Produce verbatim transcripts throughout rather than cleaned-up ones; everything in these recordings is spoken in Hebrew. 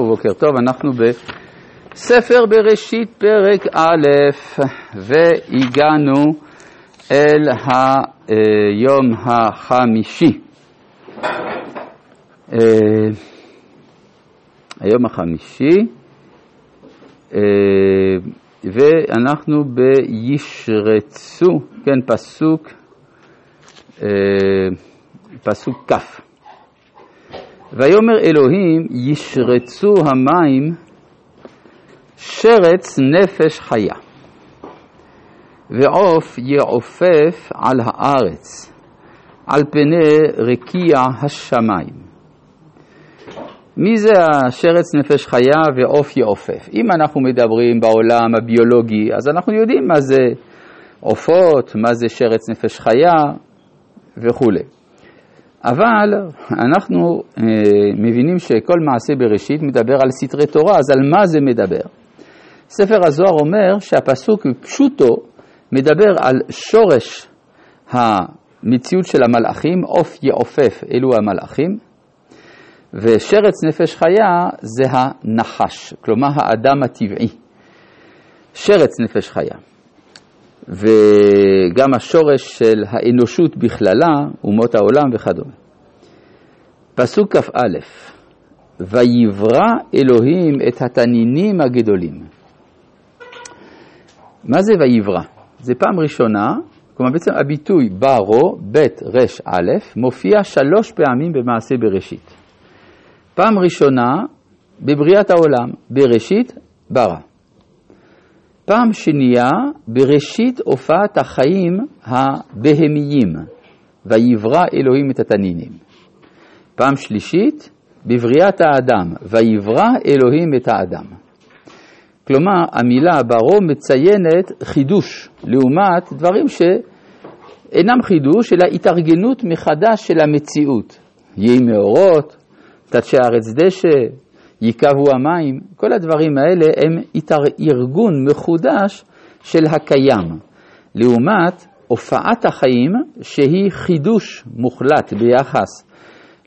ובוקר טוב, אנחנו בספר בראשית פרק א' והגענו אל היום החמישי. היום החמישי ואנחנו בישרצו, כן, פסוק פסוק כ'. ויאמר אלוהים ישרצו המים שרץ נפש חיה ועוף יעופף על הארץ על פני רקיע השמיים. מי זה השרץ נפש חיה ועוף יעופף? אם אנחנו מדברים בעולם הביולוגי אז אנחנו יודעים מה זה עופות, מה זה שרץ נפש חיה וכולי. אבל אנחנו אה, מבינים שכל מעשה בראשית מדבר על סתרי תורה, אז על מה זה מדבר? ספר הזוהר אומר שהפסוק פשוטו מדבר על שורש המציאות של המלאכים, עוף יעופף אלו המלאכים, ושרץ נפש חיה זה הנחש, כלומר האדם הטבעי, שרץ נפש חיה. וגם השורש של האנושות בכללה, אומות העולם וכדומה. פסוק כף א', ויברא אלוהים את התנינים הגדולים. מה זה ויברא? זה פעם ראשונה, כלומר בעצם הביטוי ברו, בית רש א', מופיע שלוש פעמים במעשה בראשית. פעם ראשונה בבריאת העולם, בראשית ברא. פעם שנייה, בראשית הופעת החיים הבהמיים, ויברא אלוהים את התנינים. פעם שלישית, בבריאת האדם, ויברא אלוהים את האדם. כלומר, המילה ברא מציינת חידוש, לעומת דברים שאינם חידוש, אלא התארגנות מחדש של המציאות. יהי מאורות, תדשא ארץ דשא, יקבו המים, כל הדברים האלה הם ארגון מחודש של הקיים. לעומת הופעת החיים שהיא חידוש מוחלט ביחס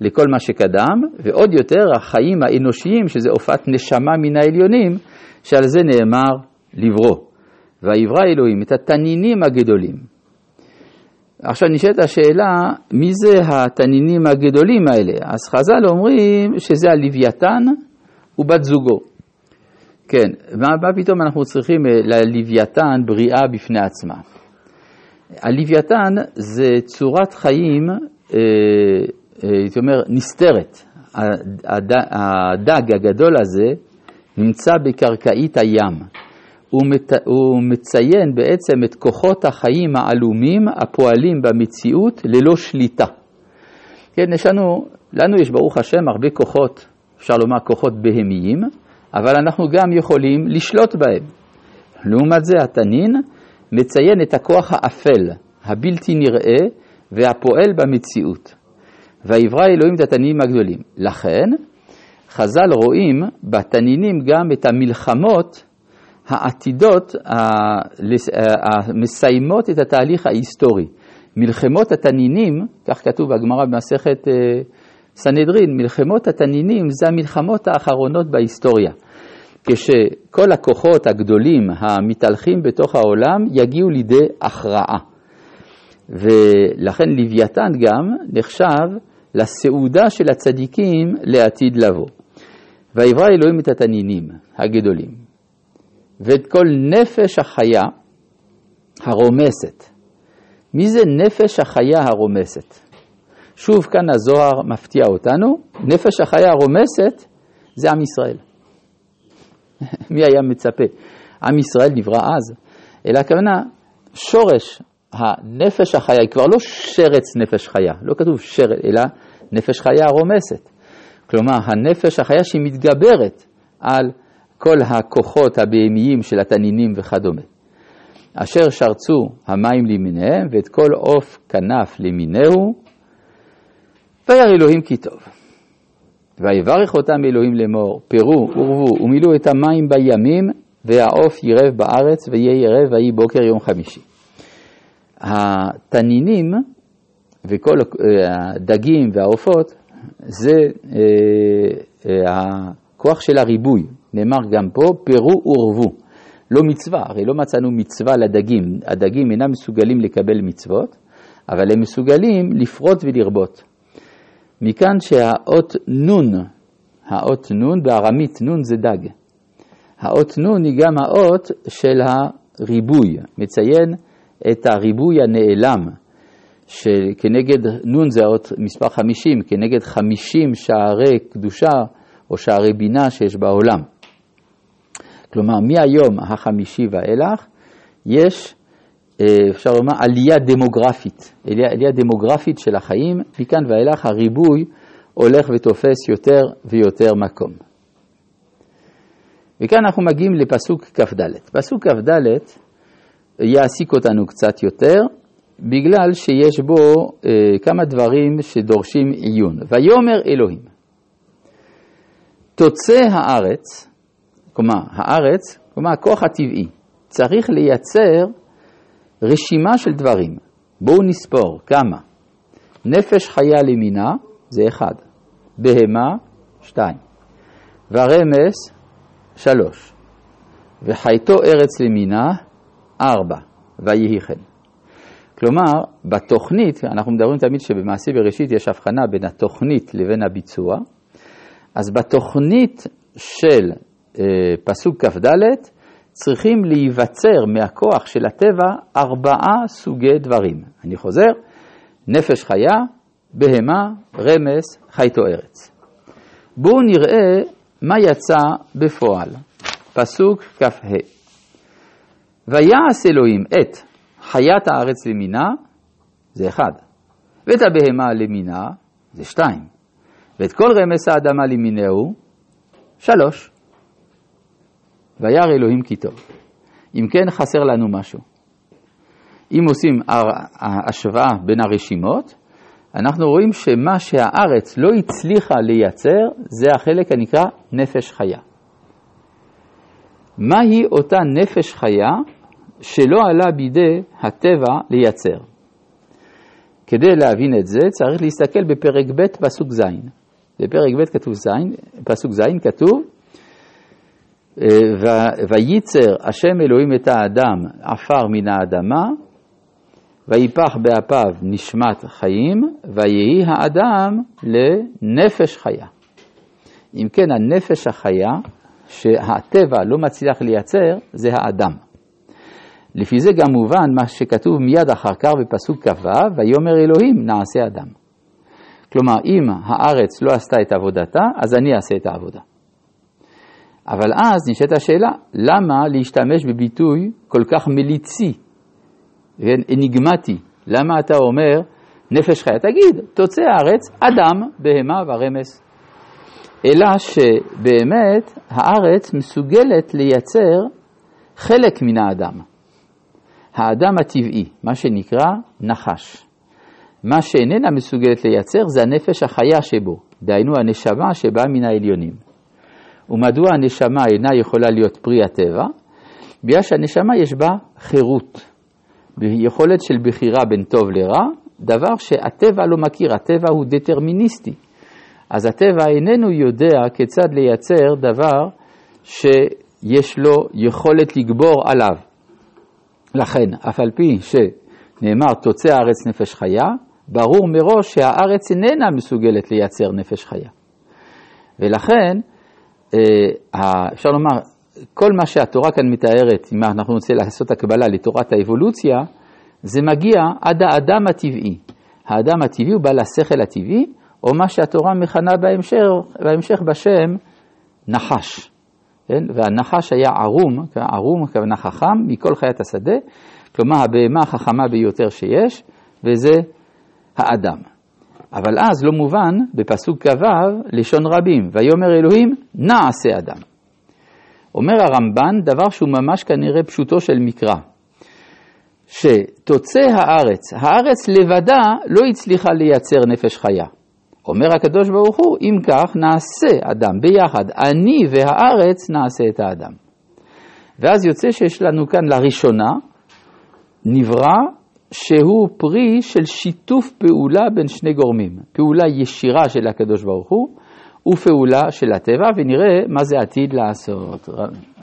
לכל מה שקדם, ועוד יותר החיים האנושיים שזה הופעת נשמה מן העליונים, שעל זה נאמר לברוא. ויברא אלוהים את התנינים הגדולים. עכשיו נשאלת השאלה, מי זה התנינים הגדולים האלה? אז חז"ל אומרים שזה הלוויתן, ובת זוגו. כן, מה, מה פתאום אנחנו צריכים ללוויתן בריאה בפני עצמה? הלוויתן זה צורת חיים, אה, אה, זאת אומרת, נסתרת. הד, הדג הגדול הזה נמצא בקרקעית הים. הוא, מת, הוא מציין בעצם את כוחות החיים העלומים הפועלים במציאות ללא שליטה. כן, יש לנו, לנו יש ברוך השם הרבה כוחות, אפשר לומר כוחות בהמיים, אבל אנחנו גם יכולים לשלוט בהם. לעומת זה התנין מציין את הכוח האפל, הבלתי נראה והפועל במציאות. ויברא אלוהים את התנינים הגדולים. לכן חז"ל רואים בתנינים גם את המלחמות העתידות המסיימות את התהליך ההיסטורי. מלחמות התנינים, כך כתוב בגמרא במסכת סנהדרין, מלחמות התנינים זה המלחמות האחרונות בהיסטוריה, כשכל הכוחות הגדולים המתהלכים בתוך העולם יגיעו לידי הכרעה. ולכן לוויתן גם נחשב לסעודה של הצדיקים לעתיד לבוא. ויברא אלוהים את התנינים הגדולים ואת כל נפש החיה הרומסת. מי זה נפש החיה הרומסת? שוב כאן הזוהר מפתיע אותנו, נפש החיה הרומסת זה עם ישראל. מי היה מצפה? עם ישראל נברא אז, אלא הכוונה שורש הנפש החיה, היא כבר לא שרץ נפש חיה, לא כתוב שרץ, אלא נפש חיה הרומסת. כלומר, הנפש החיה שהיא מתגברת על כל הכוחות הבהמיים של התנינים וכדומה. אשר שרצו המים למיניהם ואת כל עוף כנף למינהו, וירא אלוהים כי טוב. ויברך אותם אלוהים לאמור, פירו ורבו ומילאו את המים בימים, והעוף ירב בארץ ויהיה ירב ויהי בוקר יום חמישי. התנינים וכל הדגים והעופות זה כוח של הריבוי, נאמר גם פה, פירו ורבו. לא מצווה, הרי לא מצאנו מצווה לדגים, הדגים אינם מסוגלים לקבל מצוות, אבל הם מסוגלים לפרוט ולרבות. מכאן שהאות נון, האות נון בארמית, נון זה דג. האות נון היא גם האות של הריבוי, מציין את הריבוי הנעלם, שכנגד נון זה האות מספר חמישים, כנגד חמישים שערי קדושה או שערי בינה שיש בעולם. כלומר, מהיום החמישי ואילך יש, אפשר לומר, עלייה דמוגרפית, עלייה, עלייה דמוגרפית של החיים, מכאן ואילך הריבוי הולך ותופס יותר ויותר מקום. וכאן אנחנו מגיעים לפסוק כ"ד. פסוק כ"ד יעסיק אותנו קצת יותר, בגלל שיש בו אה, כמה דברים שדורשים עיון. ויאמר אלוהים, תוצא הארץ, כלומר, הארץ, כלומר, הכוח הטבעי, צריך לייצר רשימה של דברים. בואו נספור כמה. נפש חיה למינה, זה אחד. בהמה, שתיים. ורמס, שלוש. וחייתו ארץ למינה, ארבע. ויהי כן. כלומר, בתוכנית, אנחנו מדברים תמיד שבמעשה בראשית יש הבחנה בין התוכנית לבין הביצוע, אז בתוכנית של פסוק כ"ד צריכים להיווצר מהכוח של הטבע ארבעה סוגי דברים. אני חוזר, נפש חיה, בהמה, רמס, חייתו ארץ. בואו נראה מה יצא בפועל. פסוק כ"ה. ויעש אלוהים את חיית הארץ למינה, זה אחד. ואת הבהמה למינה, זה שתיים. ואת כל רמס האדמה למינהו, שלוש. וירא אלוהים כי טוב. אם כן, חסר לנו משהו. אם עושים השוואה בין הרשימות, אנחנו רואים שמה שהארץ לא הצליחה לייצר, זה החלק הנקרא נפש חיה. מהי אותה נפש חיה שלא עלה בידי הטבע לייצר? כדי להבין את זה, צריך להסתכל בפרק ב' פסוק ז'. בפרק ב' כתוב ז', פסוק ז' כתוב, וייצר השם אלוהים את האדם עפר מן האדמה, ויפח באפיו נשמת חיים, ויהי האדם לנפש חיה. אם כן, הנפש החיה שהטבע לא מצליח לייצר זה האדם. לפי זה גם מובן מה שכתוב מיד אחר כך בפסוק כ"ו, ויאמר אלוהים נעשה אדם. כלומר, אם הארץ לא עשתה את עבודתה, אז אני אעשה את העבודה. אבל אז נשאלת השאלה, למה להשתמש בביטוי כל כך מליצי, אניגמטי? למה אתה אומר נפש חיה? תגיד, תוצא הארץ אדם, בהמה ורמס. אלא שבאמת הארץ מסוגלת לייצר חלק מן האדם. האדם הטבעי, מה שנקרא נחש. מה שאיננה מסוגלת לייצר זה הנפש החיה שבו, דהיינו הנשמה שבאה מן העליונים. ומדוע הנשמה אינה יכולה להיות פרי הטבע? בגלל שהנשמה יש בה חירות, ביכולת של בחירה בין טוב לרע, דבר שהטבע לא מכיר, הטבע הוא דטרמיניסטי. אז הטבע איננו יודע כיצד לייצר דבר שיש לו יכולת לגבור עליו. לכן, אף על פי שנאמר תוצא הארץ נפש חיה, ברור מראש שהארץ איננה מסוגלת לייצר נפש חיה. ולכן, אפשר לומר, כל מה שהתורה כאן מתארת, אם אנחנו רוצים לעשות הקבלה לתורת האבולוציה, זה מגיע עד האדם הטבעי. האדם הטבעי הוא בעל השכל הטבעי, או מה שהתורה מכנה בהמשך, בהמשך בשם נחש. כן? והנחש היה ערום, ערום כוונה חכם, מכל חיית השדה, כלומר הבהמה החכמה ביותר שיש, וזה האדם. אבל אז לא מובן, בפסוק כ"ו, לשון רבים, ויאמר אלוהים, נעשה אדם. אומר הרמב"ן, דבר שהוא ממש כנראה פשוטו של מקרא, שתוצא הארץ, הארץ לבדה לא הצליחה לייצר נפש חיה. אומר הקדוש ברוך הוא, אם כך נעשה אדם ביחד, אני והארץ נעשה את האדם. ואז יוצא שיש לנו כאן לראשונה, נברא, שהוא פרי של שיתוף פעולה בין שני גורמים, פעולה ישירה של הקדוש ברוך הוא, ופעולה של הטבע, ונראה מה זה עתיד לעשות.